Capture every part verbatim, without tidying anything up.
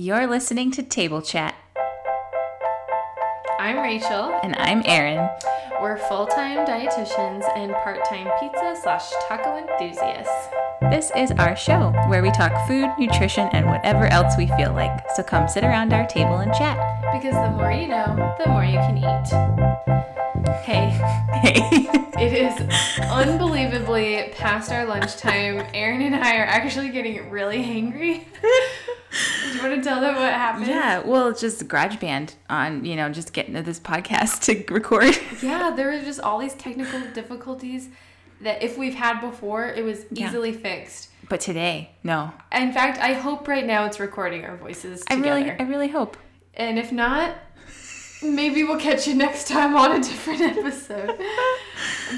You're listening to Table Chat. I'm Rachel. And I'm Erin. We're full-time dietitians and part-time pizza slash taco enthusiasts. This is our show where we talk food, nutrition, and whatever else we feel like. So come sit around our table and chat. Because the more you know, the more you can eat. Hey. Hey. It is unbelievably past our lunchtime. Erin and I are actually getting really hangry. Do you want to tell them what happened? Yeah, well, it's just Garage Band on, you know, just getting to this podcast to record. Yeah, there were just all these technical difficulties that if we've had before, it was easily yeah. fixed. But today, no. In fact, I hope right now it's recording our voices together. I really, I really hope. And if not, maybe we'll catch you next time on a different episode.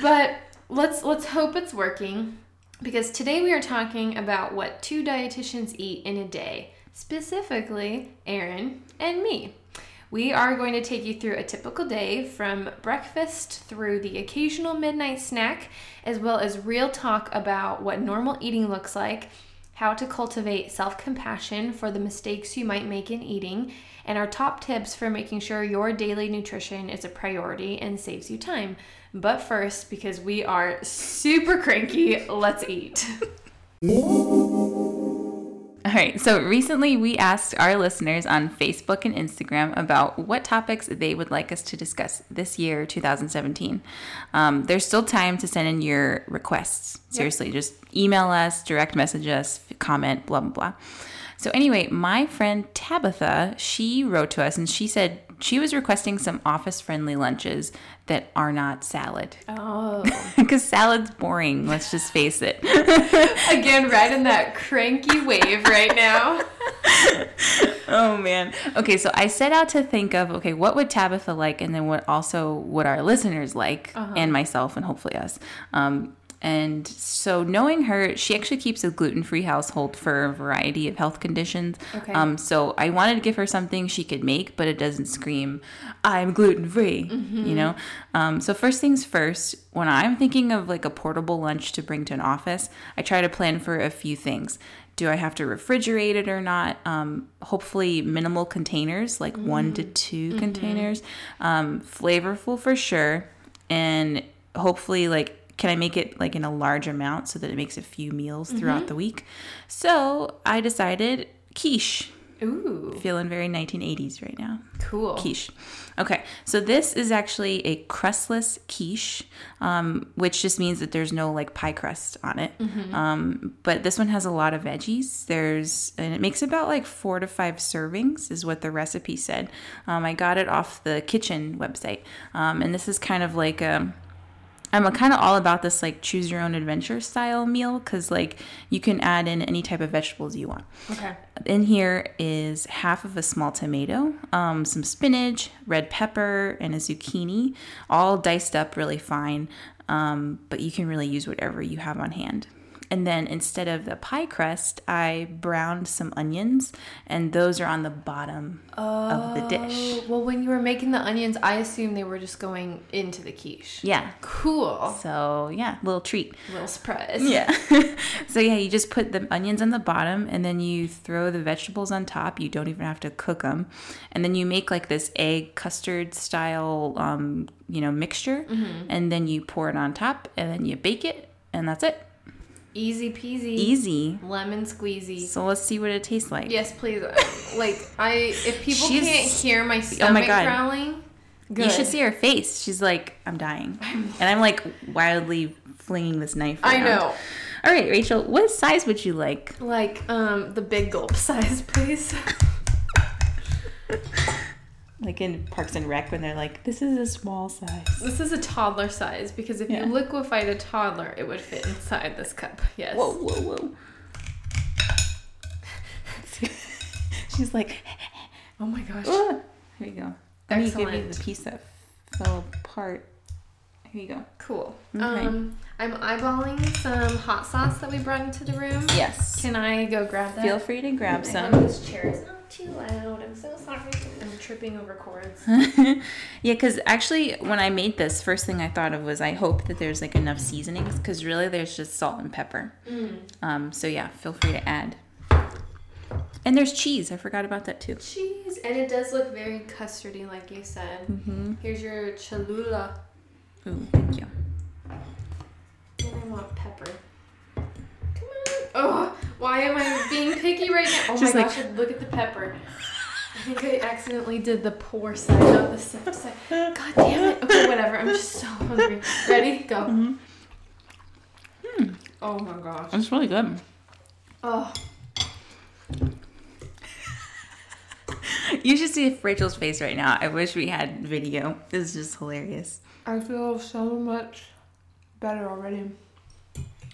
But let's let's hope it's working, because today we are talking about what two dietitians eat in a day, specifically Erin and me. We are going to take you through a typical day from breakfast through the occasional midnight snack, as well as real talk about what normal eating looks like, how to cultivate self-compassion for the mistakes you might make in eating, and our top tips for making sure your daily nutrition is a priority and saves you time. But first, because we are super cranky, let's eat. All right, so recently we asked our listeners on Facebook and Instagram about what topics they would like us to discuss this year, two thousand seventeen. Um, there's still time to send in your requests. Seriously, yep. Just email us, direct message us, comment, blah, blah, blah. So anyway, my friend Tabitha, she wrote to us and she said she was requesting some office-friendly lunches that are not salad. Oh. Because salad's boring, let's just face it. Again, right in that cranky wave right now. Oh, man. Okay, so I set out to think of, okay, what would Tabitha like, and then what also would our listeners like, uh-huh. and myself, and hopefully us. Um And so knowing her, she actually keeps a gluten-free household for a variety of health conditions. Okay. Um, so I wanted to give her something she could make, but it doesn't scream, I'm gluten-free, mm-hmm. you know? Um, so first things first, when I'm thinking of like a portable lunch to bring to an office, I try to plan for a few things. Do I have to refrigerate it or not? Um, hopefully minimal containers, like mm. one to two mm-hmm. containers. Um, flavorful for sure. And hopefully like, can I make it like in a large amount so that it makes a few meals throughout mm-hmm. the week? So I decided quiche. Ooh. Feeling very nineteen eighties right now. Cool. Quiche. Okay. So this is actually a crustless quiche, um, which just means that there's no like pie crust on it. Mm-hmm. Um, but this one has a lot of veggies. There's, and it makes about like four to five servings is what the recipe said. Um, I got it off the kitchen website. Um, and this is kind of like a, I'm kind of all about this like choose your own adventure style meal, because like you can add in any type of vegetables you want. Okay. In here is half of a small tomato, um, some spinach, red pepper, and a zucchini, all diced up really fine, um, but you can really use whatever you have on hand. And then instead of the pie crust, I browned some onions, and those are on the bottom oh, of the dish. Well, when you were making the onions, I assumed they were just going into the quiche. Yeah. Cool. So, yeah, little treat. Little surprise. Yeah. So, yeah, you just put the onions on the bottom, and then you throw the vegetables on top. You don't even have to cook them. And then you make, like, this egg custard-style, um, you know, mixture, mm-hmm. and then you pour it on top, and then you bake it, and that's it. Easy peasy. Easy. Lemon squeezy. So let's see what it tastes like. Yes, please. Like, I, if people She's, can't hear my stomach oh my God. growling, good. You should see her face. She's like, I'm dying. I'm, and I'm like wildly flinging this knife around. I know. All right, Rachel, what size would you like? Like, um, the big gulp size, please. Like in Parks and Rec when they're like, this is a small size. This is a toddler size, because if yeah. you liquefied a toddler, it would fit inside this cup. Yes. Whoa, whoa, whoa. She's like, oh my gosh. Ooh. Here you go. Excellent. Let me give you the piece that fell apart. Here you go. Cool. Okay. Um, I'm eyeballing some hot sauce that we brought into the room. Yes. Can I go grab that? Feel free to grab I some. This chair is not too loud. I'm so sorry. I'm tripping over cords. Yeah, because actually when I made this, first thing I thought of was I hope that there's like enough seasonings, because really there's just salt and pepper. Mm. Um. So yeah, feel free to add. And there's cheese. I forgot about that too. Cheese. And it does look very custardy, like you said. Mm-hmm. Here's your Cholula. Ooh, thank you. And I want pepper. Come on. Oh, why am I being picky right now? Oh my like, gosh, look at the pepper. I think I accidentally did the poor side, not the soft side. God damn it. Okay, whatever. I'm just so hungry. Ready? Go. Mm-hmm. Mm. Oh my gosh. It's really good. Oh. You should see Rachel's face right now. I wish we had video. This is just hilarious. I feel so much better already.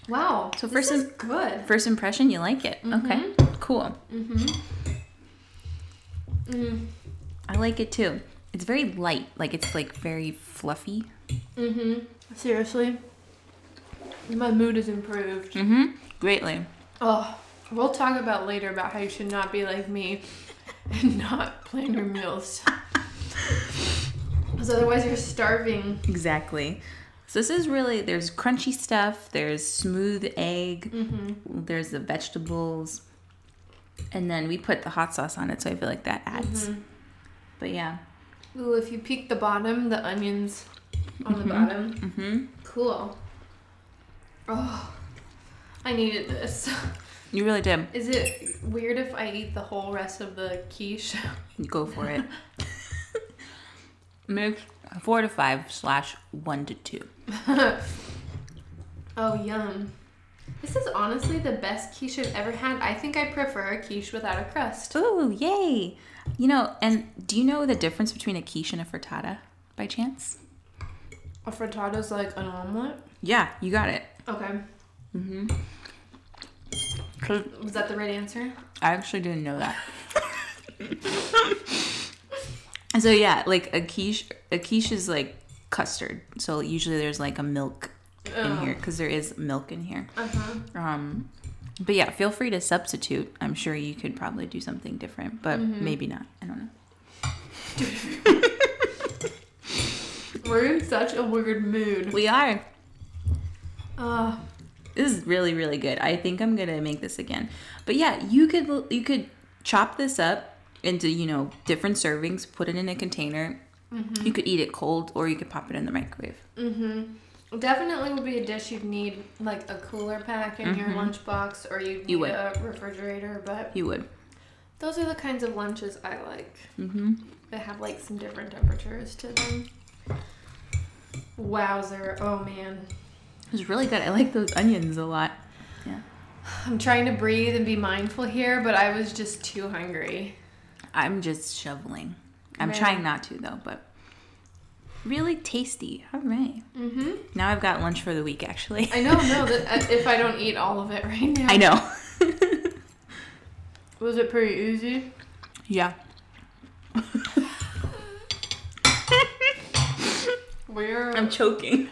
Wow. So first this is imp- good. First impression, you like it. Mm-hmm. Okay. Cool. Mm-hmm. Mm-hmm. I like it too. It's very light. Like it's like very fluffy. Mm-hmm. Seriously. My mood has improved. Mm-hmm. Greatly. Oh, we'll talk about later about how you should not be like me and not plan your meals. Because otherwise you're starving. Exactly. So this is really, there's crunchy stuff, there's smooth egg, mm-hmm. there's the vegetables, and then we put the hot sauce on it, so I feel like that adds. Mm-hmm. But yeah. Ooh, if you peek the bottom, the onions on mm-hmm. the bottom. Mm-hmm. Cool. Oh, I needed this. You really did. Is it weird if I eat the whole rest of the quiche? Go for it. Make four to five slash one to two. Oh, yum. This is honestly the best quiche I've ever had. I think I prefer a quiche without a crust. Ooh, yay. You know, and do you know the difference between a quiche and a frittata by chance? A frittata's like an omelet? Yeah, you got it. Okay. Mm-hmm. Was that the right answer? I actually didn't know that. So yeah, like a quiche, a quiche is like custard. So usually there's like a milk oh. in here because there is milk in here. Uh-huh. Um, but yeah, feel free to substitute. I'm sure you could probably do something different, but mm-hmm. maybe not. I don't know. We're in such a weird mood. We are. Uh This is really, really good. I think I'm gonna make this again. But yeah, you could you could chop this up into, you know, different servings, put it in a container. Mm-hmm. You could eat it cold, or you could pop it in the microwave. Mm-hmm. Definitely would be a dish you'd need like a cooler pack in mm-hmm. your lunchbox, or you'd need you would. a refrigerator. But you would. Those are the kinds of lunches I like. Mm-hmm. They have like some different temperatures to them. Wowzer! Oh man. It was really good. I like those onions a lot. Yeah. I'm trying to breathe and be mindful here, but I was just too hungry. I'm just shoveling. I'm right. trying not to, though, but really tasty. All right. Mm-hmm. Now I've got lunch for the week, actually. I know. No, that if I don't eat all of it right now. I know. Was it pretty easy? Yeah. We're... I'm choking.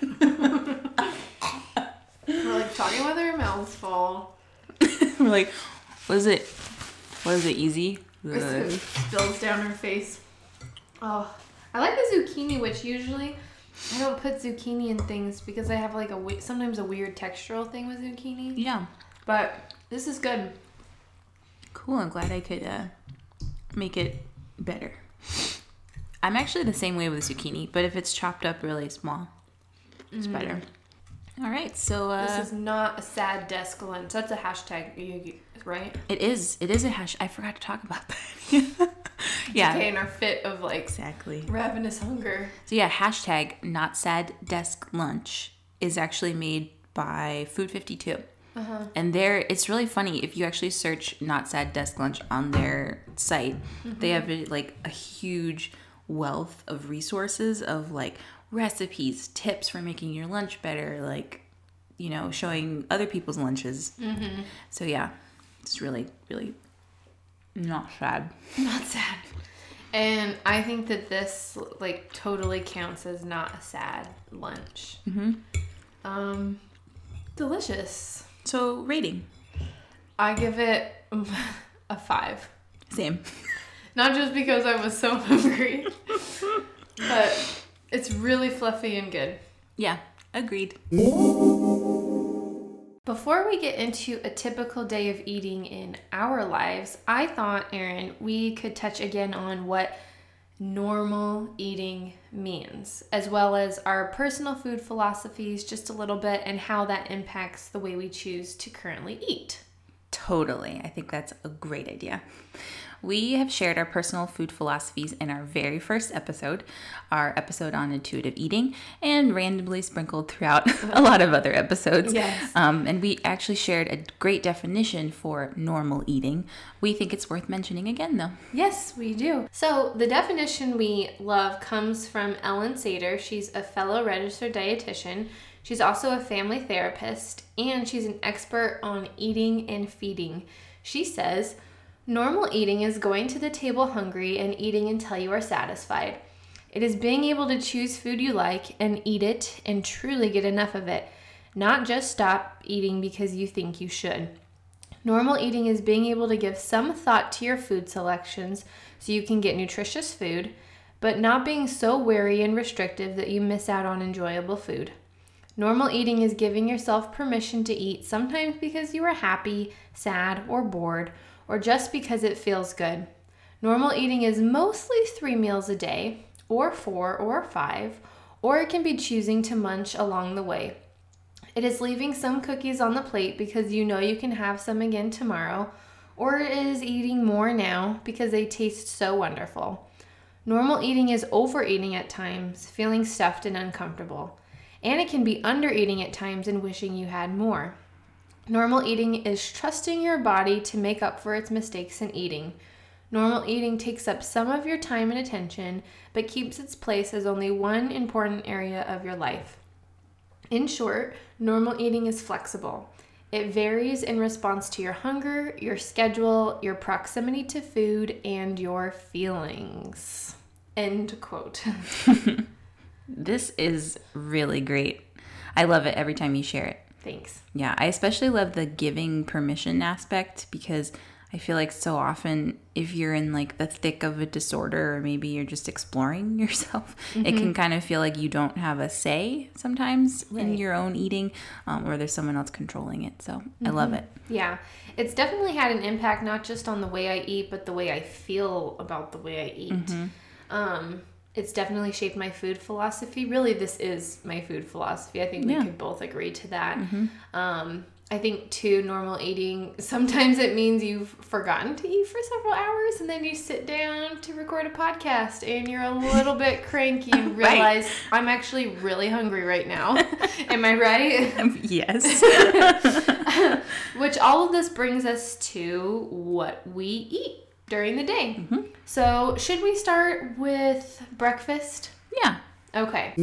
We're like talking with our mouths full. We're like, was it, was it easy? It spills down her face. Oh, I like the zucchini, which usually I don't put zucchini in things because I have like a sometimes a weird textural thing with zucchini. Yeah, but this is good. Cool. I'm glad I could uh, make it better. I'm actually the same way with zucchini, but if it's chopped up really small, it's mm. better. All right, so... Uh, this is not a sad desk lunch. That's a hashtag, right? It is. It is a hashtag. I forgot to talk about that. Yeah. It's okay, in our fit of, like, exactly ravenous hunger. So, yeah, hashtag not sad desk lunch is actually made by Food fifty-two. Uh-huh. And there, it's really funny. If you actually search not sad desk lunch on their site, mm-hmm. they have, like, a huge wealth of resources of, like... recipes, tips for making your lunch better, like, you know, showing other people's lunches. Mm-hmm. So yeah, it's really, really not sad. Not sad. And I think that this like totally counts as not a sad lunch. Mm-hmm. Um, delicious. So rating, I give it a five. Same. Not just because I was so hungry, but. It's really fluffy and good. Yeah, agreed. Before we get into a typical day of eating in our lives, I thought, Erin, we could touch again on what normal eating means, as well as our personal food philosophies just a little bit and how that impacts the way we choose to currently eat. Totally. I think that's a great idea. We have shared our personal food philosophies in our very first episode, our episode on intuitive eating, and randomly sprinkled throughout a lot of other episodes. Yes. Um, and we actually shared a great definition for normal eating. We think it's worth mentioning again, though. Yes, we do. So the definition we love comes from Ellen Satter. She's a fellow registered dietitian. She's also a family therapist, and she's an expert on eating and feeding. She says, normal eating is going to the table hungry and eating until you are satisfied. It is being able to choose food you like and eat it and truly get enough of it, not just stop eating because you think you should. Normal eating is being able to give some thought to your food selections so you can get nutritious food, but not being so wary and restrictive that you miss out on enjoyable food. Normal eating is giving yourself permission to eat, sometimes because you are happy, sad, or bored, or just because it feels good. Normal eating is mostly three meals a day, or four or five, or it can be choosing to munch along the way. It is leaving some cookies on the plate because you know you can have some again tomorrow, or it is eating more now because they taste so wonderful. Normal eating is overeating at times, feeling stuffed and uncomfortable. And it can be undereating at times and wishing you had more. Normal eating is trusting your body to make up for its mistakes in eating. Normal eating takes up some of your time and attention, but keeps its place as only one important area of your life. In short, normal eating is flexible. It varies in response to your hunger, your schedule, your proximity to food, and your feelings. End quote. This is really great. I love it every time you share it. Thanks. Yeah, I especially love the giving permission aspect, because I feel like so often if you're in like the thick of a disorder, or maybe you're just exploring yourself, mm-hmm. it can kind of feel like you don't have a say sometimes right. in your own eating, um, or there's someone else controlling it. So mm-hmm. I love it. Yeah, it's definitely had an impact, not just on the way I eat, but the way I feel about the way I eat. Mm-hmm. Um It's definitely shaped my food philosophy. Really, this is my food philosophy. I think we yeah. could both agree to that. Mm-hmm. Um, I think, too, normal eating, sometimes it means you've forgotten to eat for several hours, and then you sit down to record a podcast, and you're a little bit cranky and realize, right. I'm actually really hungry right now. Am I right? Um, yes. Which all of this brings us to what we eat during the day. Mm-hmm. So, should we start with breakfast? Yeah. Okay.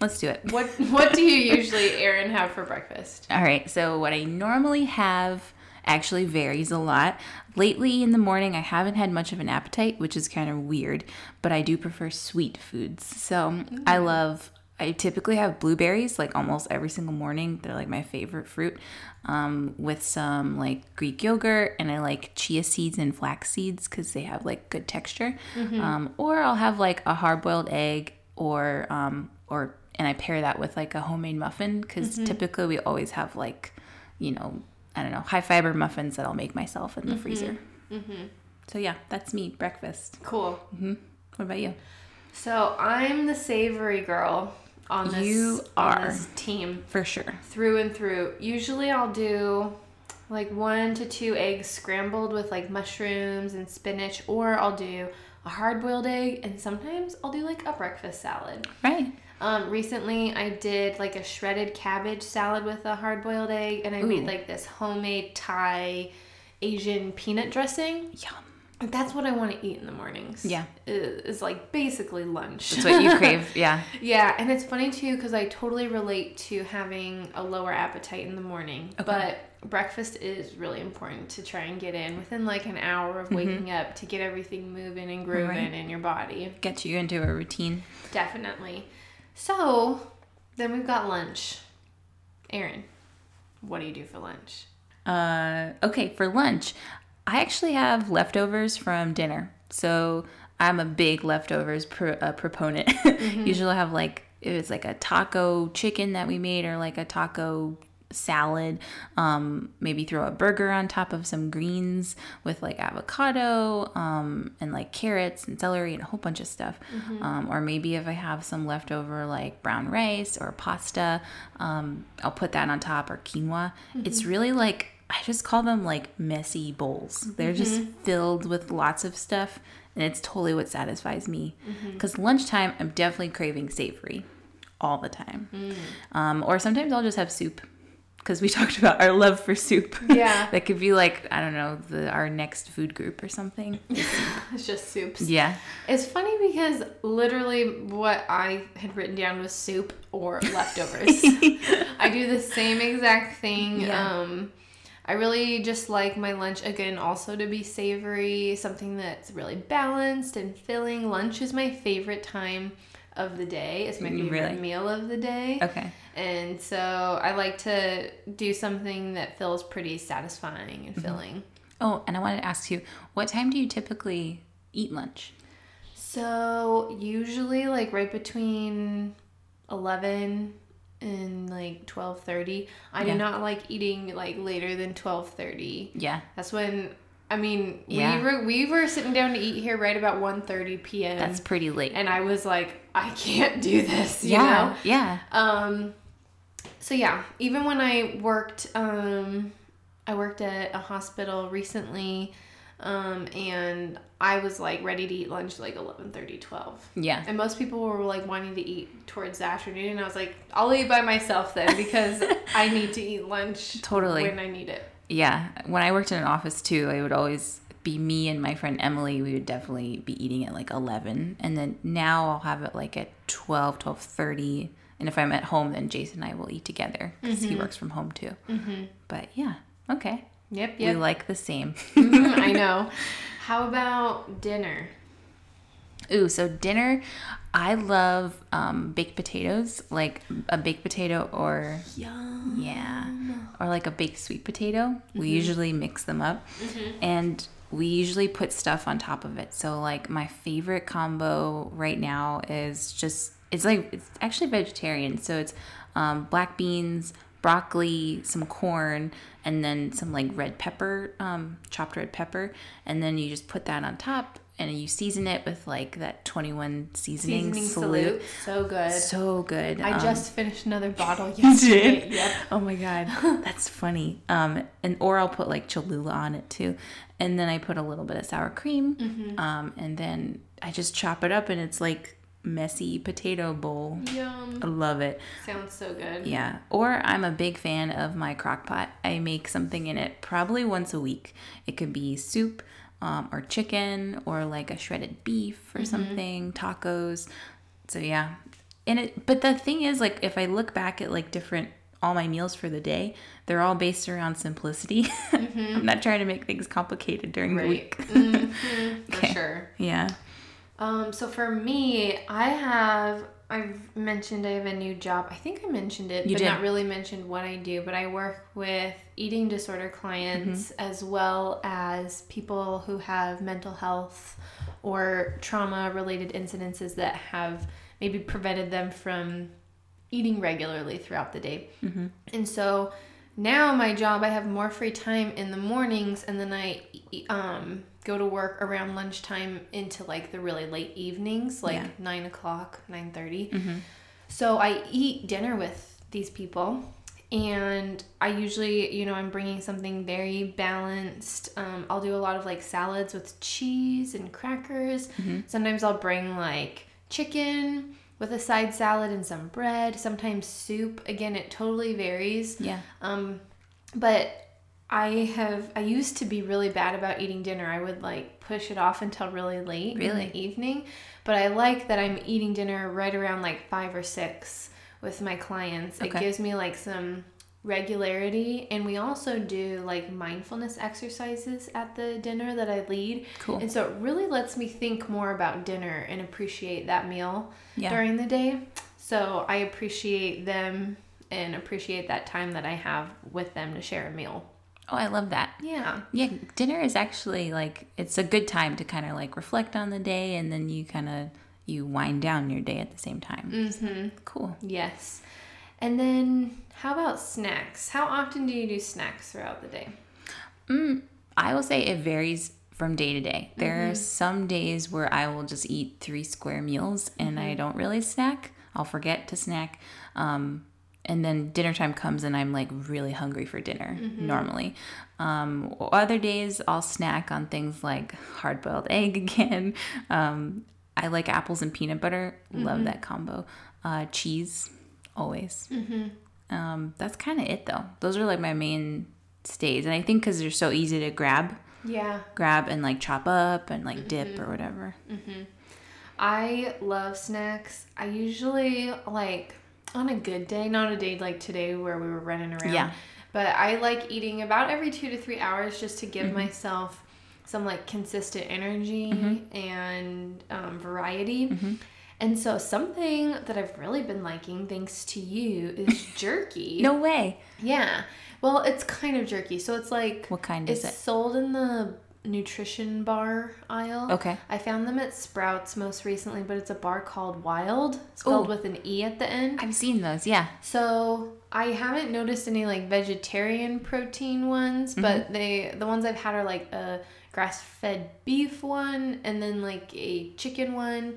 Let's do it. What What do you usually, Erin, have for breakfast? All right. So, what I normally have actually varies a lot. Lately in the morning, I haven't had much of an appetite, which is kind of weird, but I do prefer sweet foods. So, mm-hmm. I love... I typically have blueberries like almost every single morning. They're like my favorite fruit, um, with some like Greek yogurt, and I like chia seeds and flax seeds because they have like good texture. Mm-hmm. Um, or I'll have like a hard-boiled egg, or um, or and I pair that with like a homemade muffin, because mm-hmm. typically we always have like, you know, I don't know, high fiber muffins that I'll make myself in the mm-hmm. freezer. Mm-hmm. So yeah, that's me, breakfast. Cool. Mm-hmm. What about you? So I'm the savory girl. On this, you are on this team for sure, through and through. Usually I'll do like one to two eggs scrambled with like mushrooms and spinach, or I'll do a hard-boiled egg, and sometimes I'll do like a breakfast salad. Right. Um, recently I did like a shredded cabbage salad with a hard-boiled egg, and I Ooh. made like this homemade Thai Asian peanut dressing. Yum. That's what I want to eat in the mornings. Yeah. It's like basically lunch. That's what you crave. Yeah. Yeah. And it's funny too, because I totally relate to having a lower appetite in the morning. Okay. But breakfast is really important to try and get in within like an hour of waking mm-hmm. up, to get everything moving and grooving right. in your body. Get you into a routine. Definitely. So then we've got lunch. Erin, what do you do for lunch? Uh, okay. For lunch, I actually have leftovers from dinner, so I'm a big leftovers pro- uh, proponent. Mm-hmm. Usually I have like it was like a taco chicken that we made, or like a taco salad. Um, maybe throw a burger on top of some greens with like avocado, um, and like carrots and celery and a whole bunch of stuff. Mm-hmm. Um, or maybe if I have some leftover like brown rice or pasta, um, I'll put that on top, or quinoa. Mm-hmm. It's really like, I just call them like messy bowls. They're mm-hmm. just filled with lots of stuff, and it's totally what satisfies me. Because mm-hmm. lunchtime, I'm definitely craving savory all the time. Mm. Um, or sometimes I'll just have soup, because we talked about our love for soup. Yeah. That could be like, I don't know, the, our next food group or something. It's just soups. Yeah. It's funny because literally what I had written down was soup or leftovers. I do the same exact thing. Yeah. Um, I really just like my lunch, again, also to be savory, something that's really balanced and filling. Lunch is my favorite time of the day. It's my favorite really? meal of the day. Okay. And so I like to do something that feels pretty satisfying and filling. Mm-hmm. Oh, and I wanted to ask you, what time do you typically eat lunch? So usually like right between eleven and like twelve thirty. I yeah. do not like eating like later than twelve thirty. Yeah. That's when, I mean, yeah. we were we were sitting down to eat here right about one thirty p.m. That's pretty late. And I was like, I can't do this, you yeah. know? Yeah. Um so yeah, even when I worked um I worked at a hospital recently, um and I was like ready to eat lunch like eleven thirty, twelve. Yeah. And most people were like wanting to eat towards the afternoon, and I was like, I'll eat by myself then, because I need to eat lunch totally when I need it. Yeah. When I worked in an office too, I would always be me and my friend Emily, we would definitely be eating at like eleven, and then now I'll have it like at twelve, twelve thirty, and if I'm at home, then Jason and I will eat together, because mm-hmm. he works from home too. Mm-hmm. But yeah. Okay. Yep, yep. We like the same. Mm-hmm, I know. How about dinner? Ooh, so dinner, I love um, baked potatoes, like a baked potato or... Yum. Yeah. Or like a baked sweet potato. Mm-hmm. We usually mix them up. Mm-hmm. And we usually put stuff on top of it. So like my favorite combo right now is just... It's like, it's actually vegetarian. So it's um, black beans, broccoli, some corn, and then some like red pepper, um, chopped red pepper, and then you just put that on top, and you season it with like that twenty-one seasoning, seasoning salute. salute. So good, so good. I um, just finished another bottle yesterday. You did? Yep. Oh my god, that's funny. Um, and or I'll put like Cholula on it too, and then I put a little bit of sour cream, mm-hmm. um, and then I just chop it up, and it's like messy potato bowl. Yum. I love it. Sounds so good. Yeah. Or I'm a big fan of my crock pot. I make something in it probably once a week. It could be soup, um, or chicken, or like a shredded beef or mm-hmm. something, tacos. So yeah. And it, but the thing is, like, if I look back at like different, all my meals for the day, they're all based around simplicity. Mm-hmm. I'm not trying to make things complicated during right. the week. Mm-hmm. Okay. For sure. Yeah. Um, so for me, I have, I've mentioned I have a new job. I think I mentioned it, you but did. Not really mentioned what I do, but I work with eating disorder clients mm-hmm. as well as people who have mental health or trauma related incidences that have maybe prevented them from eating regularly throughout the day. Mm-hmm. And so now my job, I have more free time in the mornings, and then I, um, go to work around lunchtime into like the really late evenings, like yeah. nine o'clock, nine thirty. Mm-hmm. So I eat dinner with these people, and I usually, you know, I'm bringing something very balanced. Um, I'll do a lot of like salads with cheese and crackers. Mm-hmm. Sometimes I'll bring like chicken with a side salad and some bread. Sometimes soup. Again, it totally varies. Yeah. Um, but I have, I used to be really bad about eating dinner. I would like push it off until really late really? in the evening, but I like that I'm eating dinner right around like five or six with my clients. Okay. It gives me like some regularity, and we also do like mindfulness exercises at the dinner that I lead. Cool. And so it really lets me think more about dinner and appreciate that meal yeah. during the day. So I appreciate them and appreciate that time that I have with them to share a meal. Oh, I love that. Yeah. Yeah. Dinner is actually like, it's a good time to kind of like reflect on the day, and then you kind of, you wind down your day at the same time. Mm-hmm. So, cool. Yes. And then how about snacks? How often do you do snacks throughout the day? Mm, I will say it varies from day to day. There mm-hmm. are some days where I will just eat three square meals and mm-hmm. I don't really snack. I'll forget to snack. Um, and then dinner time comes and I'm like really hungry for dinner mm-hmm. normally. Um, other days I'll snack on things like hard-boiled egg again. Um, I like apples and peanut butter. Mm-hmm. Love that combo. Uh, cheese, always. Mm-hmm. Um, that's kind of it though. Those are like my main stays. And I think because they're so easy to grab. Yeah. Grab and like chop up and like mm-hmm. dip or whatever. Mm-hmm. I love snacks. I usually like... on a good day, not a day like today where we were running around. Yeah. But I like eating about every two to three hours just to give mm-hmm. myself some like consistent energy mm-hmm. and um, variety. Mm-hmm. And so something that I've really been liking, thanks to you, is jerky. No way. Yeah. Well, it's kind of jerky. So it's like... What kind is it? It's sold in the nutrition bar aisle. Okay. I found them at Sprouts most recently, but it's a bar called Wild, spelled Ooh. With an E at the end. I've seen those, yeah. So I haven't noticed any like vegetarian protein ones, mm-hmm. but they the ones I've had are like a grass-fed beef one and then like a chicken one,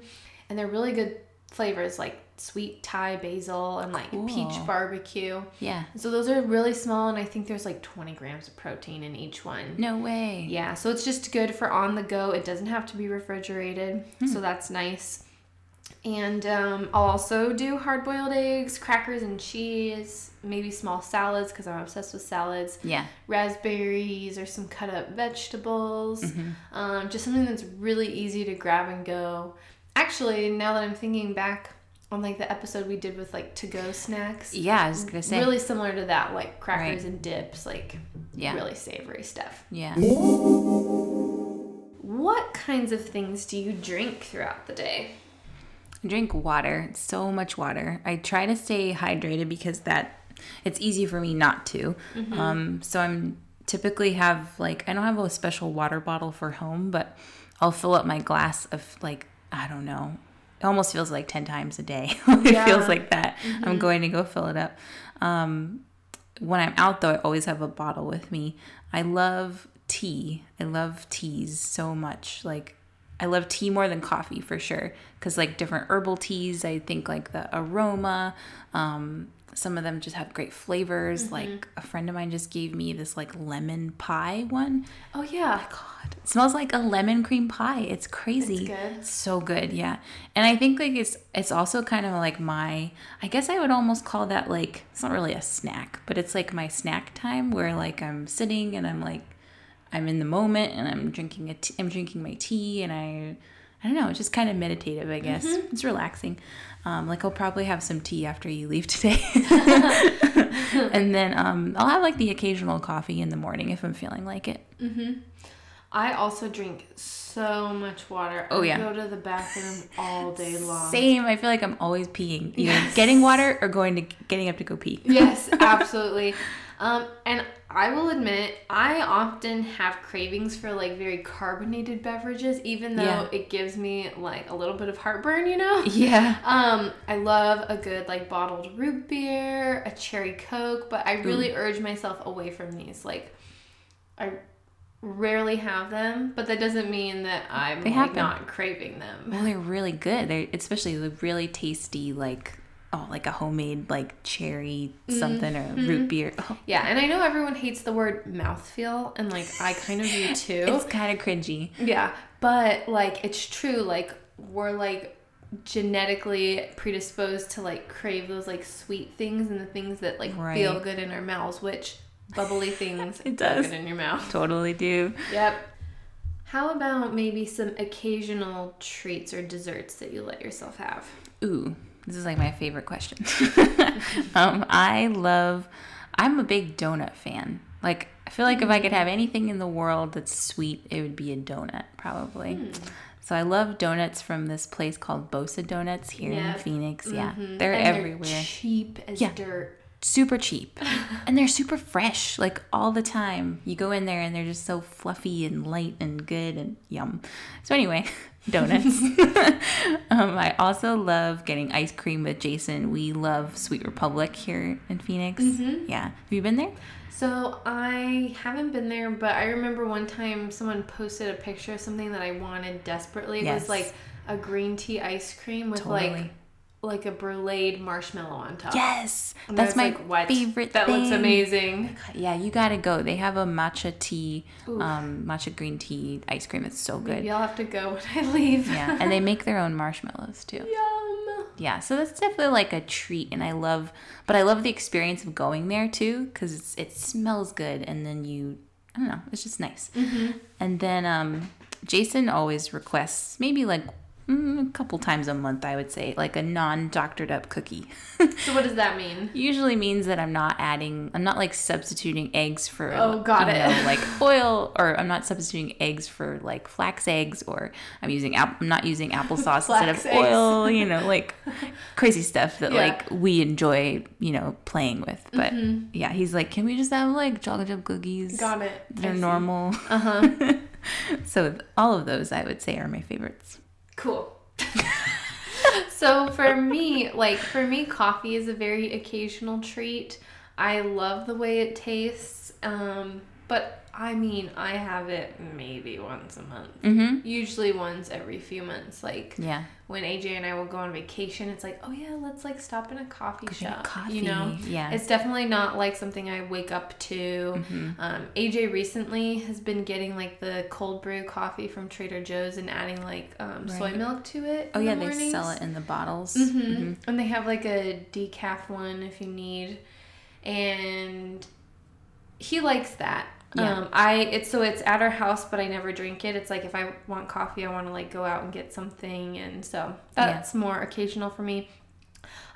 and they're really good flavors like sweet Thai basil and like cool. peach barbecue. Yeah. So those are really small, and I think there's like twenty grams of protein in each one. No way. Yeah. So it's just good for on the go. It doesn't have to be refrigerated. Mm. So that's nice. And um, I'll also do hard-boiled eggs, crackers and cheese, maybe small salads because I'm obsessed with salads. Yeah. Raspberries or some cut-up vegetables. Mm-hmm. Um, just something that's really easy to grab and go. Actually, now that I'm thinking back on like the episode we did with like to-go snacks. Yeah, I was gonna say. Really similar to that, like crackers right. and dips, like yeah. really savory stuff. Yeah. What kinds of things do you drink throughout the day? I drink water, so much water. I try to stay hydrated because that it's easy for me not to. Mm-hmm. Um, so I'm typically have like I don't have a special water bottle for home, but I'll fill up my glass of like I don't know. It almost feels like ten times a day. It yeah. feels like that. Mm-hmm. I'm going to go fill it up. Um, when I'm out, though, I always have a bottle with me. I love tea. I love teas so much. Like, I love tea more than coffee for sure because, like, different herbal teas, I think, like, the aroma. Um, some of them just have great flavors. Mm-hmm. Like, a friend of mine just gave me this, like, lemon pie one. Oh, yeah. Oh, my God. It smells like a lemon cream pie. It's crazy. It's good. It's so good, yeah. And I think like it's it's also kind of like my, I guess I would almost call that like, it's not really a snack, but it's like my snack time where like I'm sitting and I'm like, I'm in the moment and I'm drinking a t- I'm drinking my tea and I, I don't know, it's just kind of meditative, I guess. Mm-hmm. It's relaxing. Um, like I'll probably have some tea after you leave today. And then um, I'll have like the occasional coffee in the morning if I'm feeling like it. Mm-hmm. I also drink so much water. Oh, yeah. I go to the bathroom all day long. Same. I feel like I'm always peeing. Either yes. getting water or going to getting up to go pee. Yes, absolutely. um, and I will admit, I often have cravings for, like, very carbonated beverages, even though yeah. it gives me, like, a little bit of heartburn, you know? Yeah. Um, I love a good, like, bottled root beer, a cherry Coke, but I really mm. urge myself away from these. Like, I... rarely have them, but that doesn't mean that I'm like, not craving them. Well, they're really good. They're especially the really tasty, like oh, like a homemade like cherry something mm-hmm. or root beer. Oh. Yeah, and I know everyone hates the word mouthfeel, and like I kind of do too. It's kind of cringy. Yeah, but like it's true. Like we're like genetically predisposed to like crave those like sweet things and the things that like right. feel good in our mouths, which. Bubbly things it does in your mouth totally do. Yep. How about maybe some occasional treats or desserts that you let yourself have? Ooh, this is like my favorite question. um I love I'm a big donut fan. Like I feel like if I could have anything in the world that's sweet, it would be a donut probably. Mm. So I love donuts from this place called Bosa Donuts here yep. in Phoenix. Yeah. Mm-hmm. They're and everywhere. They're cheap as yeah. dirt. super cheap. And they're super fresh, like all the time. You go in there and they're just so fluffy and light and good and yum. So anyway, donuts. um, I also love getting ice cream with Jason. We love Sweet Republic here in Phoenix. Mm-hmm. Yeah. Have you been there? So I haven't been there, but I remember one time someone posted a picture of something that I wanted desperately. It yes. was like a green tea ice cream with totally. like... like a bruleed marshmallow on top. Yes. And that's my like, what? favorite that thing. That looks amazing. Oh yeah, you got to go. They have a matcha tea, um, matcha green tea ice cream. It's so good. Maybe I'll have to go when I leave. Yeah, and they make their own marshmallows too. Yum. Yeah, so that's definitely like a treat. And I love, but I love the experience of going there too, because it's it smells good. And then you, I don't know, it's just nice. Mm-hmm. And then um, Jason always requests maybe like, Mm, a couple times a month, I would say, like a non-doctored up cookie. So what does that mean? Usually means that I'm not adding, I'm not like substituting eggs for, oh, got it. Know, like oil, or I'm not substituting eggs for like flax eggs, or I'm using, ap- I'm not using applesauce instead of oil, you know, like crazy stuff that yeah. like we enjoy, you know, playing with. But mm-hmm. yeah, he's like, can we just have like chocolate chip cookies? Got it. They're normal. Uh-huh. So all of those I would say are my favorites. Cool. So for me, like for me, coffee is a very occasional treat. I love the way it tastes. Um, but I mean, I have it maybe once a month, mm-hmm. usually once every few months. Like yeah. when A J and I will go on vacation, it's like, oh yeah, let's like stop in a coffee Get shop, coffee. You know? Yeah. It's definitely not like something I wake up to. Mm-hmm. Um, A J recently has been getting like the cold brew coffee from Trader Joe's and adding like um, right. soy milk to it. Oh in yeah. the mornings. They sell it in the bottles. Mm-hmm. Mm-hmm. And they have like a decaf one if you need. And he likes that. Yeah. Um, I, it's, so it's at our house, but I never drink it. It's like, if I want coffee, I want to like go out and get something. And so that's yeah. more occasional for me.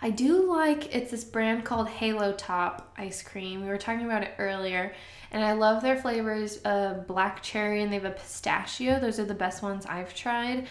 I do like, it's this brand called Halo Top ice cream. We were talking about it earlier, and I love their flavors, uh, black cherry, and they have a pistachio. Those are the best ones I've tried.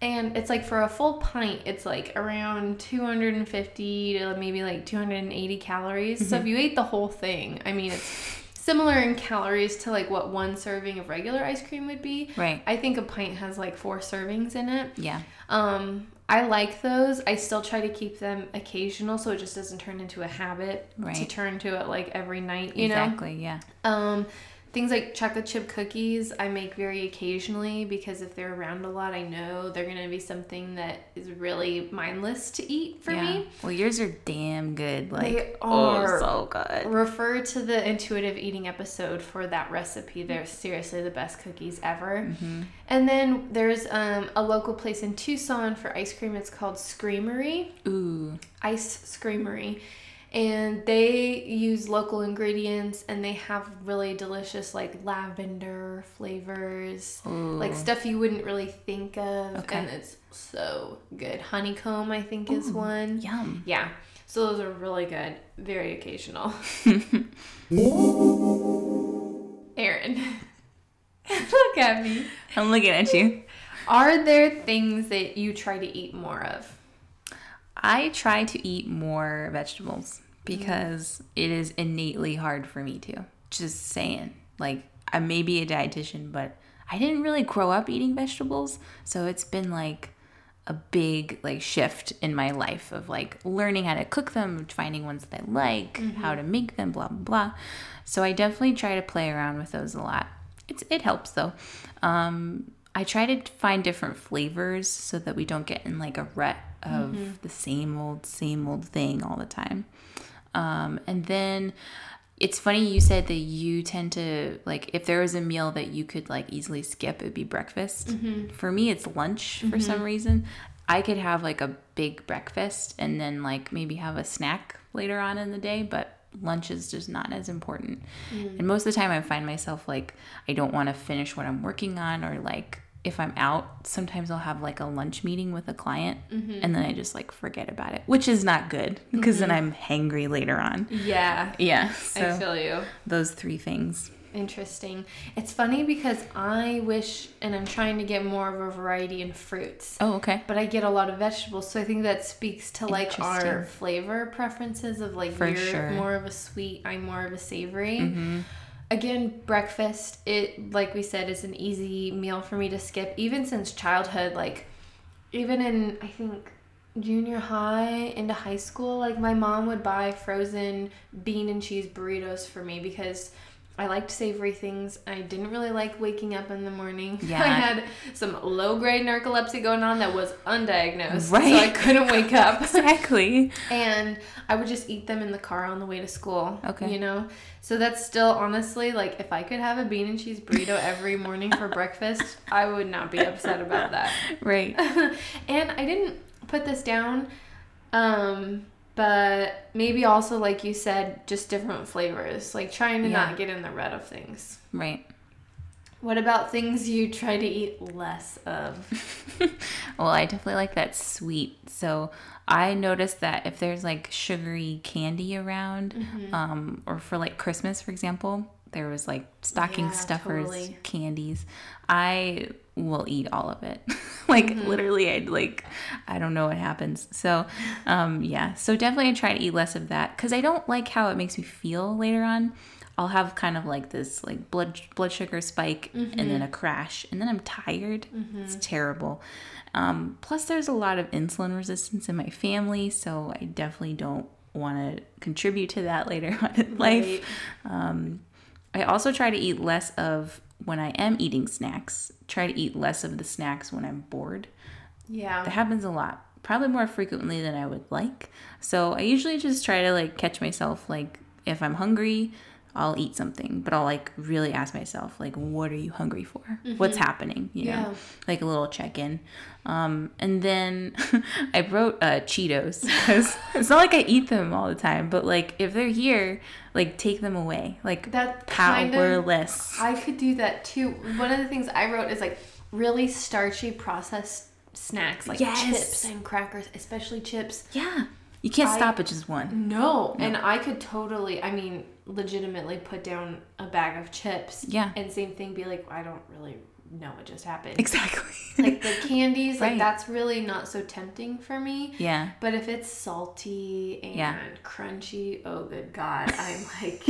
And it's like for a full pint, it's like around two hundred fifty to maybe like two hundred eighty calories. Mm-hmm. So if you ate the whole thing, I mean, it's similar in calories to like what one serving of regular ice cream would be. Right. I think a pint has like four servings in it. Yeah. Um, I like those. I still try to keep them occasional so it just doesn't turn into a habit right. to turn to it like every night, you exactly, know? Exactly, yeah. Um, things like chocolate chip cookies I make very occasionally because if they're around a lot, I know they're going to be something that is really mindless to eat for yeah. me. Well, yours are damn good. Like, they are. Oh, so good. Refer to the intuitive eating episode for that recipe. They're seriously the best cookies ever. Mm-hmm. And then there's um, a local place in Tucson for ice cream. It's called Screamery. Ooh. Ice Screamery. And they use local ingredients, and they have really delicious, like, lavender flavors, Ooh. Like stuff you wouldn't really think of, okay. and it's so good. Honeycomb, I think, Ooh, is one. Yum. Yeah. So those are really good. Very occasional. Erin, look at me. I'm looking at you. Are there things that you try to eat more of? I try to eat more vegetables because mm. it is innately hard for me to. Just saying. Like, I may be a dietitian, but I didn't really grow up eating vegetables. So it's been like a big like shift in my life of like learning how to cook them, finding ones that I like, mm-hmm. how to make them, blah, blah, blah. So I definitely try to play around with those a lot. It's It helps though. Um, I try to find different flavors so that we don't get in like a rut of mm-hmm. the same old, same old thing all the time. Um, and then it's funny you said that you tend to like, if there was a meal that you could like easily skip, it'd be breakfast. Mm-hmm. For me, it's lunch for mm-hmm. some reason. I could have like a big breakfast and then like maybe have a snack later on in the day, but lunch is just not as important. Mm-hmm. And most of the time I find myself like, I don't want to finish what I'm working on, or like, if I'm out, sometimes I'll have like a lunch meeting with a client mm-hmm. and then I just like forget about it, which is not good because mm-hmm. then I'm hangry later on. Yeah. Yeah. So I feel you. Those three things. interesting. It's funny because I wish, and I'm trying to get more of a variety in fruits. Oh, okay. But I get a lot of vegetables, so I think that speaks to like our flavor preferences of like For you're sure. more of a sweet, I'm more of a savory. Mm-hmm. Again, breakfast, it, like we said, is an easy meal for me to skip. Even since childhood, like even in, I think, junior high into high school, like my mom would buy frozen bean and cheese burritos for me because I liked savory things. I didn't really like waking up in the morning. Yeah. I had some low-grade narcolepsy going on that was undiagnosed, right. So I couldn't wake up. Exactly. And I would just eat them in the car on the way to school, okay. you know? So that's still, honestly, like, if I could have a bean and cheese burrito every morning for breakfast, I would not be upset about that. Right. And I didn't put this down, um... but maybe also, like you said, just different flavors. Like, trying to yeah. not get in the rut of things. Right. What about things you try to eat less of? Well, I definitely like that sweet. So I noticed that if there's, like, sugary candy around, mm-hmm. um, or for, like, Christmas, for example, there was, like, stocking yeah, stuffers, totally. Candies. I will eat all of it. Like, mm-hmm. literally, I'd like, I don't know what happens. So, um, yeah. So definitely I try to eat less of that because I don't like how it makes me feel later on. I'll have kind of like this like blood blood sugar spike mm-hmm. and then a crash, and then I'm tired. Mm-hmm. It's terrible. Um, plus, there's a lot of insulin resistance in my family, so I definitely don't want to contribute to that later on in life. Right. Um, I also try to eat less of, when I am eating snacks, try to eat less of the snacks when I'm bored. Yeah. That happens a lot. Probably more frequently than I would like. So I usually just try to like catch myself, like if I'm hungry, I'll eat something. But I'll like really ask myself, like, what are you hungry for? Mm-hmm. What's happening? You yeah. know, like a little check-in. Um, and then I wrote uh, Cheetos. It's not like I eat them all the time, but like if they're here, like take them away. Like that powerless. Kind of, I could do that too. One of the things I wrote is like really starchy processed snacks, like yes. chips and crackers, especially chips. Yeah. You can't I, stop at just one. No. no. And I could totally, I mean, legitimately put down a bag of chips. Yeah. And same thing, be like, I don't really know what just happened. Exactly. Like the candies, right. like that's really not so tempting for me. Yeah. But if it's salty and yeah. crunchy, oh good God, I'm like,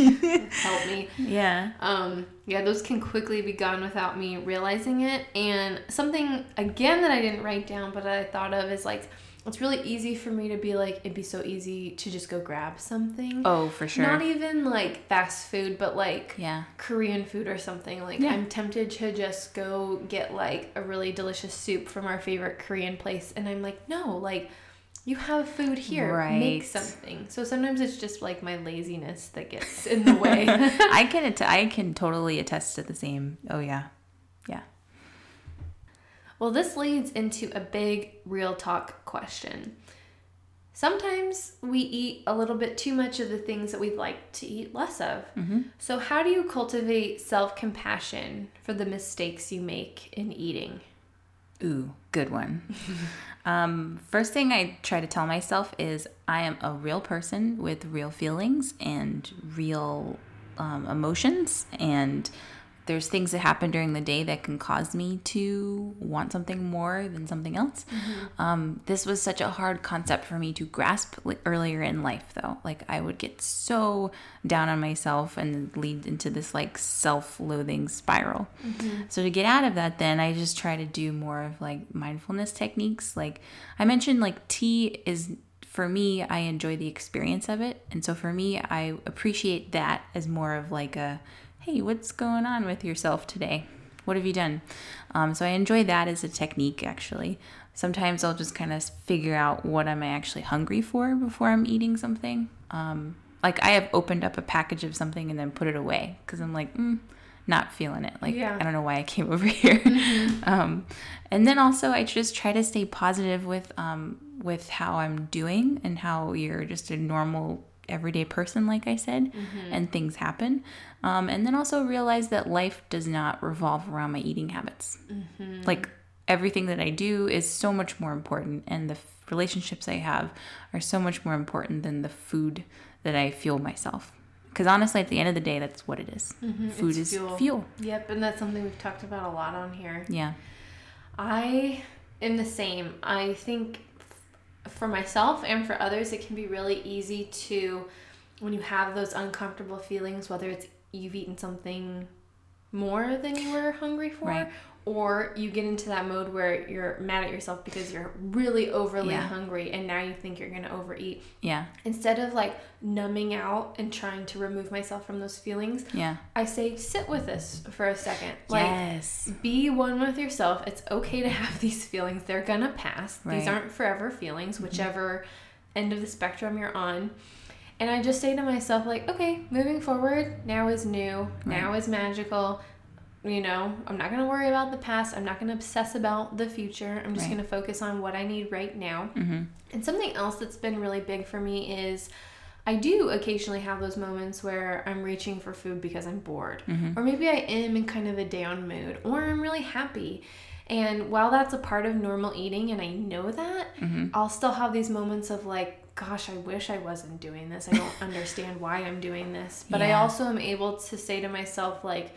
help me. Yeah. Um. Yeah, those can quickly be gone without me realizing it. And something, again, that I didn't write down, but I thought of is like, it's really easy for me to be like, it'd be so easy to just go grab something. Oh, for sure. Not even like fast food, but like yeah. Korean food or something. Like yeah. I'm tempted to just go get like a really delicious soup from our favorite Korean place. And I'm like, no, like you have food here. Right. Make something. So sometimes it's just like my laziness that gets in the way. I can att- I can totally attest to the same. Oh, yeah. Yeah. Well, this leads into a big real talk question. Sometimes we eat a little bit too much of the things that we'd like to eat less of. Mm-hmm. So how do you cultivate self-compassion for the mistakes you make in eating? Ooh, good one. um, first thing I try to tell myself is I am a real person with real feelings and real um, emotions, and there's things that happen during the day that can cause me to want something more than something else. Mm-hmm. Um, this was such a hard concept for me to grasp earlier in life, though. Like, I would get so down on myself and lead into this, like, self-loathing spiral. Mm-hmm. So to get out of that, then, I just try to do more of, like, mindfulness techniques. Like, I mentioned, like, tea is... For me, I enjoy the experience of it. And so for me, I appreciate that as more of, like, a... hey, what's going on with yourself today? What have you done? Um, so I enjoy that as a technique, actually. Sometimes I'll just kind of figure out what am I actually hungry for before I'm eating something. Um, like I have opened up a package of something and then put it away because I'm like, mm, not feeling it. Like, yeah. I don't know why I came over here. Mm-hmm. um, and then also I just try to stay positive with um, with how I'm doing and how you're just a normal everyday person, like I said, mm-hmm. and things happen. Um, and then also realize that life does not revolve around my eating habits. Mm-hmm. Like everything that I do is so much more important, and the f- relationships I have are so much more important than the food that I fuel myself. Because honestly, at the end of the day, that's what it is. Mm-hmm. Food it's is fuel. fuel. Yep, and that's something we've talked about a lot on here. Yeah. I am the same. I think for myself and for others, it can be really easy to, when you have those uncomfortable feelings, whether it's you've eaten something more than you were hungry for, right. or you get into that mode where you're mad at yourself because you're really overly yeah. hungry and now you think you're going to overeat. Yeah. Instead of like numbing out and trying to remove myself from those feelings, yeah. I say sit with this for a second. Like, yes. Be one with yourself. It's okay to have these feelings. They're going to pass. Right. These aren't forever feelings, whichever mm-hmm. end of the spectrum you're on. And I just say to myself, like, okay, moving forward, now is new, now right. is magical. You know, I'm not going to worry about the past. I'm not going to obsess about the future. I'm just right. going to focus on what I need right now. Mm-hmm. And something else that's been really big for me is I do occasionally have those moments where I'm reaching for food because I'm bored. Mm-hmm. Or maybe I am in kind of a down mood. Or I'm really happy. And while that's a part of normal eating and I know that, mm-hmm. I'll still have these moments of like, gosh, I wish I wasn't doing this. I don't understand why I'm doing this. But yeah. I also am able to say to myself, like,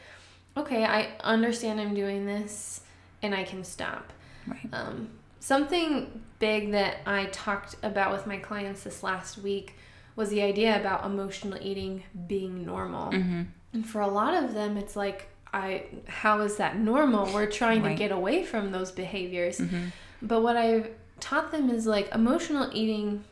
okay, I understand I'm doing this and I can stop. Right. Um, something big that I talked about with my clients this last week was the idea about emotional eating being normal. Mm-hmm. And for a lot of them, it's like, I how is that normal? We're trying right. to get away from those behaviors. Mm-hmm. But what I've taught them is like emotional eating,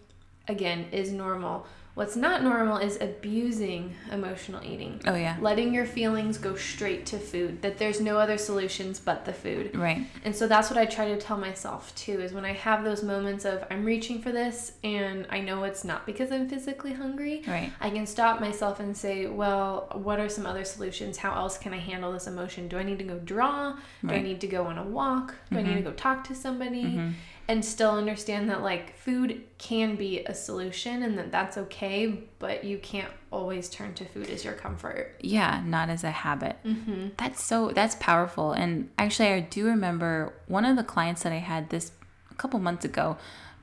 again, is normal. What's not normal is abusing emotional eating. Oh, yeah. Letting your feelings go straight to food, that there's no other solutions but the food. Right. And so that's what I try to tell myself, too, is when I have those moments of I'm reaching for this and I know it's not because I'm physically hungry, right. I can stop myself and say, well, what are some other solutions? How else can I handle this emotion? Do I need to go draw? Right. Do I need to go on a walk? Do mm-hmm. I need to go talk to somebody? Mm-hmm. And still understand that, like, food can be a solution and that that's okay, but you can't always turn to food as your comfort. Yeah, not as a habit. Mm-hmm. That's so, that's powerful. And actually, I do remember one of the clients that I had this a couple months ago,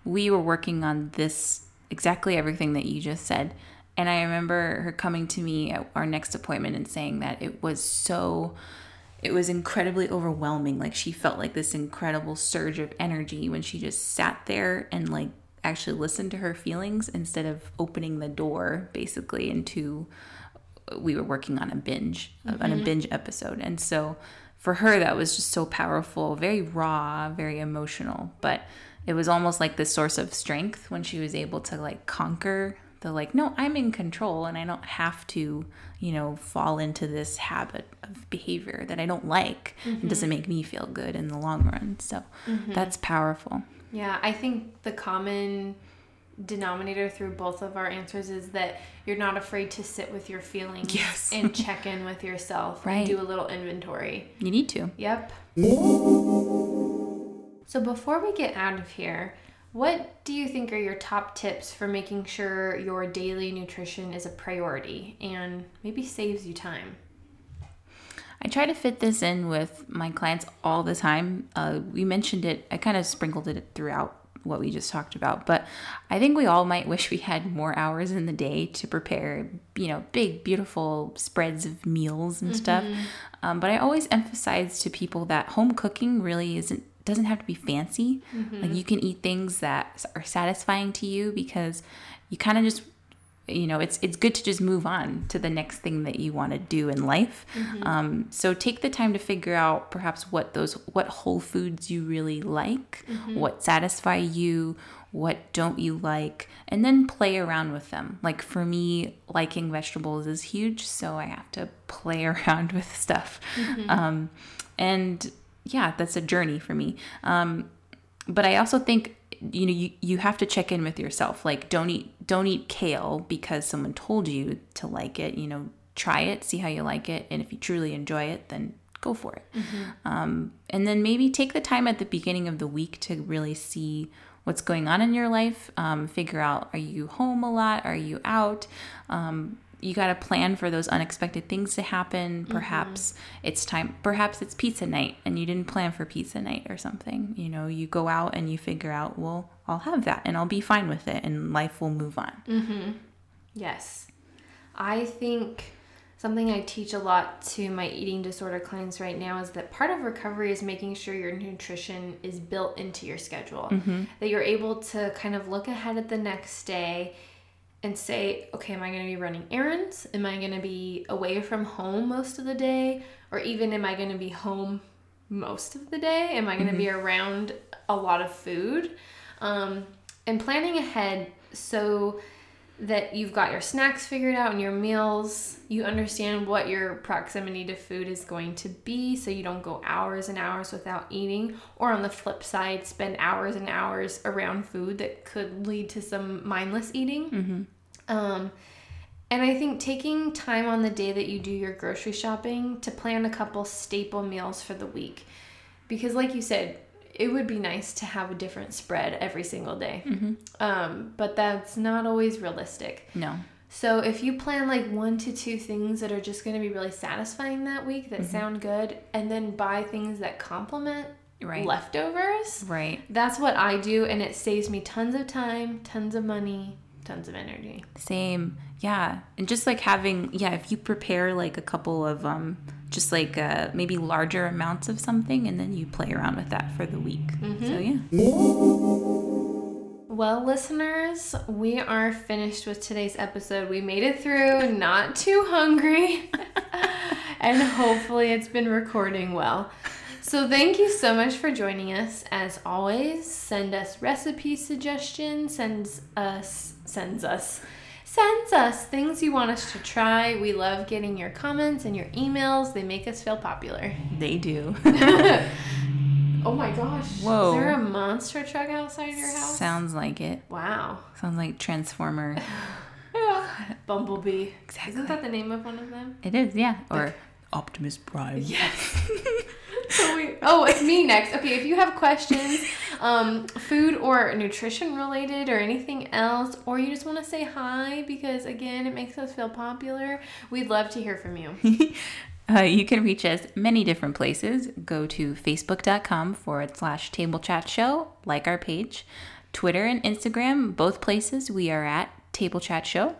we were working on this, exactly everything that you just said. And I remember her coming to me at our next appointment and saying that it was so... It was incredibly overwhelming. Like she felt like this incredible surge of energy when she just sat there and like actually listened to her feelings instead of opening the door basically into, we were working on a binge, mm-hmm. on a binge episode. And so for her, that was just so powerful, very raw, very emotional, but it was almost like the source of strength when she was able to like conquer the like, no, I'm in control and I don't have to, you know, fall into this habit of behavior that I don't like. Mm-hmm. It doesn't make me feel good in the long run. So mm-hmm. that's powerful. Yeah, I think the common denominator through both of our answers is that you're not afraid to sit with your feelings yes. and check in with yourself right. and do a little inventory. You need to. Yep. So before we get out of here, what do you think are your top tips for making sure your daily nutrition is a priority and maybe saves you time? I try to fit this in with my clients all the time. Uh, we mentioned it. I kind of sprinkled it throughout what we just talked about, but I think we all might wish we had more hours in the day to prepare, you know, big, beautiful spreads of meals and mm-hmm. stuff. Um, but I always emphasize to people that home cooking really isn't doesn't have to be fancy. Mm-hmm. Like you can eat things that are satisfying to you because you kind of just, you know, it's it's good to just move on to the next thing that you want to do in life. Mm-hmm. Um, so take the time to figure out perhaps what those what whole foods you really like, mm-hmm. what satisfy you, what don't you like, and then play around with them. Like for me, liking vegetables is huge, so I have to play around with stuff. Mm-hmm. Um, and yeah, that's a journey for me. Um, but I also think, you know, you, you have to check in with yourself. Like don't eat, don't eat kale because someone told you to like it, you know, try it, see how you like it. And if you truly enjoy it, then go for it. Mm-hmm. Um, and then maybe take the time at the beginning of the week to really see what's going on in your life. Um, figure out, are you home a lot? Are you out? Um, You got to plan for those unexpected things to happen. Perhaps mm-hmm. it's time, perhaps it's pizza night and you didn't plan for pizza night or something. You know, you go out and you figure out, well, I'll have that and I'll be fine with it and life will move on. Mm-hmm. Yes. I think something I teach a lot to my eating disorder clients right now is that part of recovery is making sure your nutrition is built into your schedule, mm-hmm. that you're able to kind of look ahead at the next day and say, okay, am I going to be running errands? Am I going to be away from home most of the day? Or even am I going to be home most of the day? Am I going to mm-hmm. be around a lot of food? Um, and planning ahead so that you've got your snacks figured out and your meals, you understand what your proximity to food is going to be so you don't go hours and hours without eating, or on the flip side, spend hours and hours around food that could lead to some mindless eating. Mm-hmm. Um, and I think taking time on the day that you do your grocery shopping to plan a couple staple meals for the week. Because like you said, it would be nice to have a different spread every single day. Mm-hmm. Um, but that's not always realistic. No. So if you plan like one to two things that are just going to be really satisfying that week that mm-hmm. sound good, and then buy things that complement right. leftovers. Right. That's what I do. And it saves me tons of time, tons of money, tons of energy. Same. Yeah. And just like having, yeah, if you prepare like a couple of, um, just like uh, maybe larger amounts of something, and then you play around with that for the week. Mm-hmm. So, yeah. Well, listeners, we are finished with today's episode. We made it through, not too hungry, and hopefully it's been recording well. So thank you so much for joining us. As always, send us recipe suggestions, sends us, sends us. Sends us things you want us to try. We love getting your comments and your emails. They make us feel popular. They do. Oh my gosh. Whoa. Is there a monster truck outside your house? Sounds like it. Wow. Sounds like Transformer. Yeah. Bumblebee. Exactly. Isn't that the name of one of them? It is, yeah. Or like Optimus Prime. Yes. So we, oh, it's me next. Okay, if you have questions, um, food or nutrition related or anything else, or you just want to say hi because, again, it makes us feel popular, we'd love to hear from you. uh, you can reach us many different places. Go to facebook.com forward slash table chat show, like our page. Twitter and Instagram, both places we are at Table Chat Show.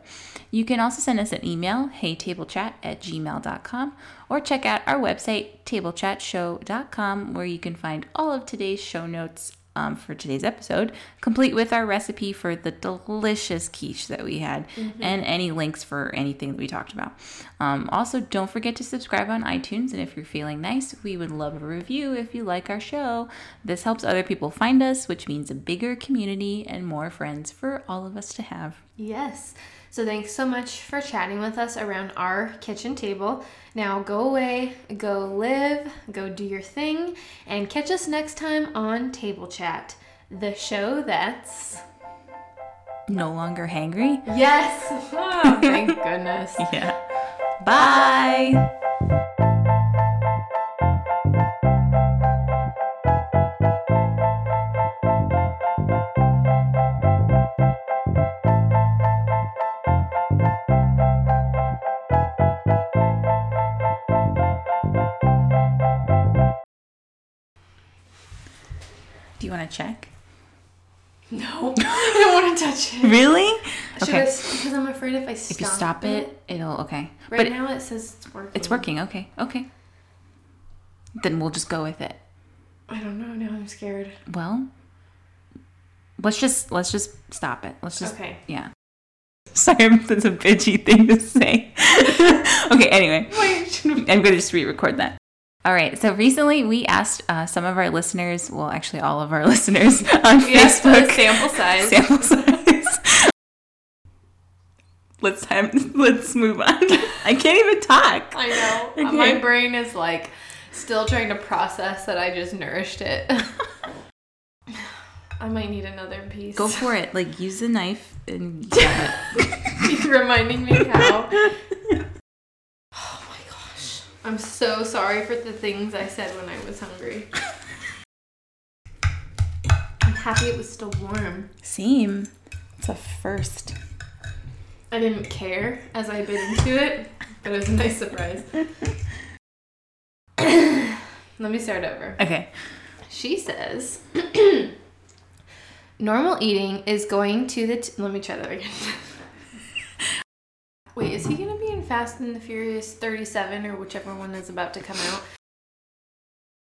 You can also send us an email, heytablechat at gmail.com, or check out our website, table chat show dot com, where you can find all of today's show notes um, for today's episode, complete with our recipe for the delicious quiche that we had, mm-hmm. and any links for anything that we talked about. Um, also, don't forget to subscribe on iTunes, and if you're feeling nice, we would love a review if you like our show. This helps other people find us, which means a bigger community and more friends for all of us to have. Yes. So thanks so much for chatting with us around our kitchen table. Now go away, go live, go do your thing, and catch us next time on Table Chat, the show that's no longer hangry. Yes. Oh, thank goodness. Yeah. Bye. Bye. Do you want to check? No, I don't want to touch it. Really? Should okay. I, because I'm afraid if I stop it. If you stop it, it it'll, okay. Right but now it says it's working. It's working, okay. Okay. Then we'll just go with it. I don't know. Now I'm scared. Well, let's just, let's just stop it. Let's just, okay. Yeah. Sorry, that's a bitchy thing to say. Okay, anyway. Wait. I'm going to just re-record that. All right, so recently we asked uh, some of our listeners, well, actually all of our listeners on we Facebook. Sample size. Sample size. let's time, let's move on. I can't even talk. I know. Okay. My brain is like still trying to process that I just nourished it. I might need another piece. Go for it. Like, use the knife and grab it. He's reminding me how. I'm so sorry for the things I said when I was hungry. I'm happy it was still warm. Same. It's a first. I didn't care as I bit into it, but it was a nice surprise. Let me start over. Okay. She says, normal eating is going to the... T- Let me try that again. Wait, is he going to be in Fast and the Furious thirty-seven or whichever one is about to come out?